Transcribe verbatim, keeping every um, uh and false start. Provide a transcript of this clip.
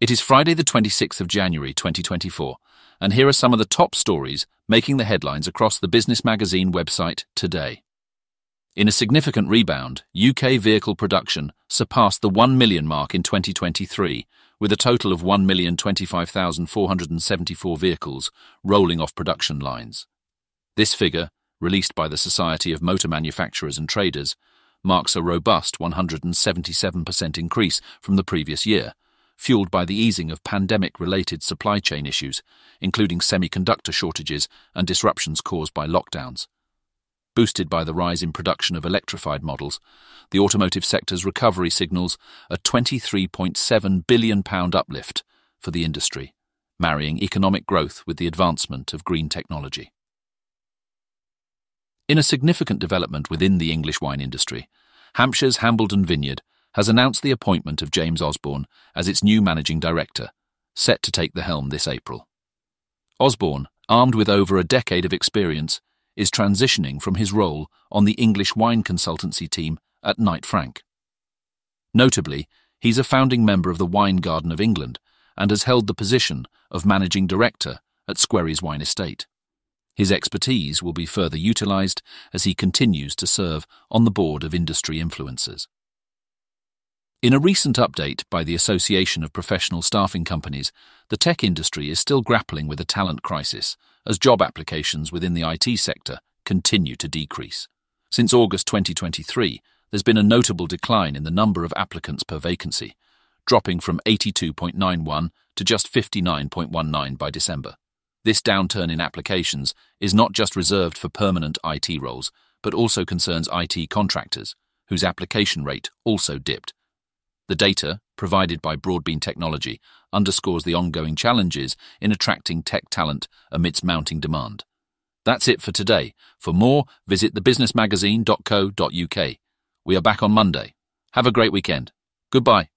It is Friday the twenty-sixth of January twenty twenty-four, and here are some of the top stories making the headlines across the Business Magazine website today. In a significant rebound, U K vehicle production surpassed the one million mark in twenty twenty-three, with a total of one million twenty-five thousand four hundred seventy-four vehicles rolling off production lines. This figure, released by the Society of Motor Manufacturers and Traders, marks a robust one hundred seventy-seven percent increase from the previous year, fueled by the easing of pandemic-related supply chain issues, including semiconductor shortages and disruptions caused by lockdowns. Boosted by the rise in production of electrified models, the automotive sector's recovery signals a twenty-three point seven billion pounds uplift for the industry, marrying economic growth with the advancement of green technology. In a significant development within the English wine industry, Hampshire's Hambledon Vineyard has announced the appointment of James Osborne as its new managing director, set to take the helm this April. Osborne, armed with over a decade of experience, is transitioning from his role on the English wine consultancy team at Knight Frank. Notably, he's a founding member of the Wine Garden of England and has held the position of managing director at Squerry's Wine Estate. His expertise will be further utilised as he continues to serve on the board of industry influencers. In a recent update by the Association of Professional Staffing Companies, the tech industry is still grappling with a talent crisis as job applications within the I T sector continue to decrease. Since August twenty twenty-three, there's been a notable decline in the number of applicants per vacancy, dropping from eighty-two point nine one to just fifty-nine point one nine by December. This downturn in applications is not just reserved for permanent I T roles, but also concerns I T contractors, whose application rate also dipped. The data, provided by Broadbean Technology, underscores the ongoing challenges in attracting tech talent amidst mounting demand. That's it for today. For more, visit the business magazine dot co dot U K. We are back on Monday. Have a great weekend. Goodbye.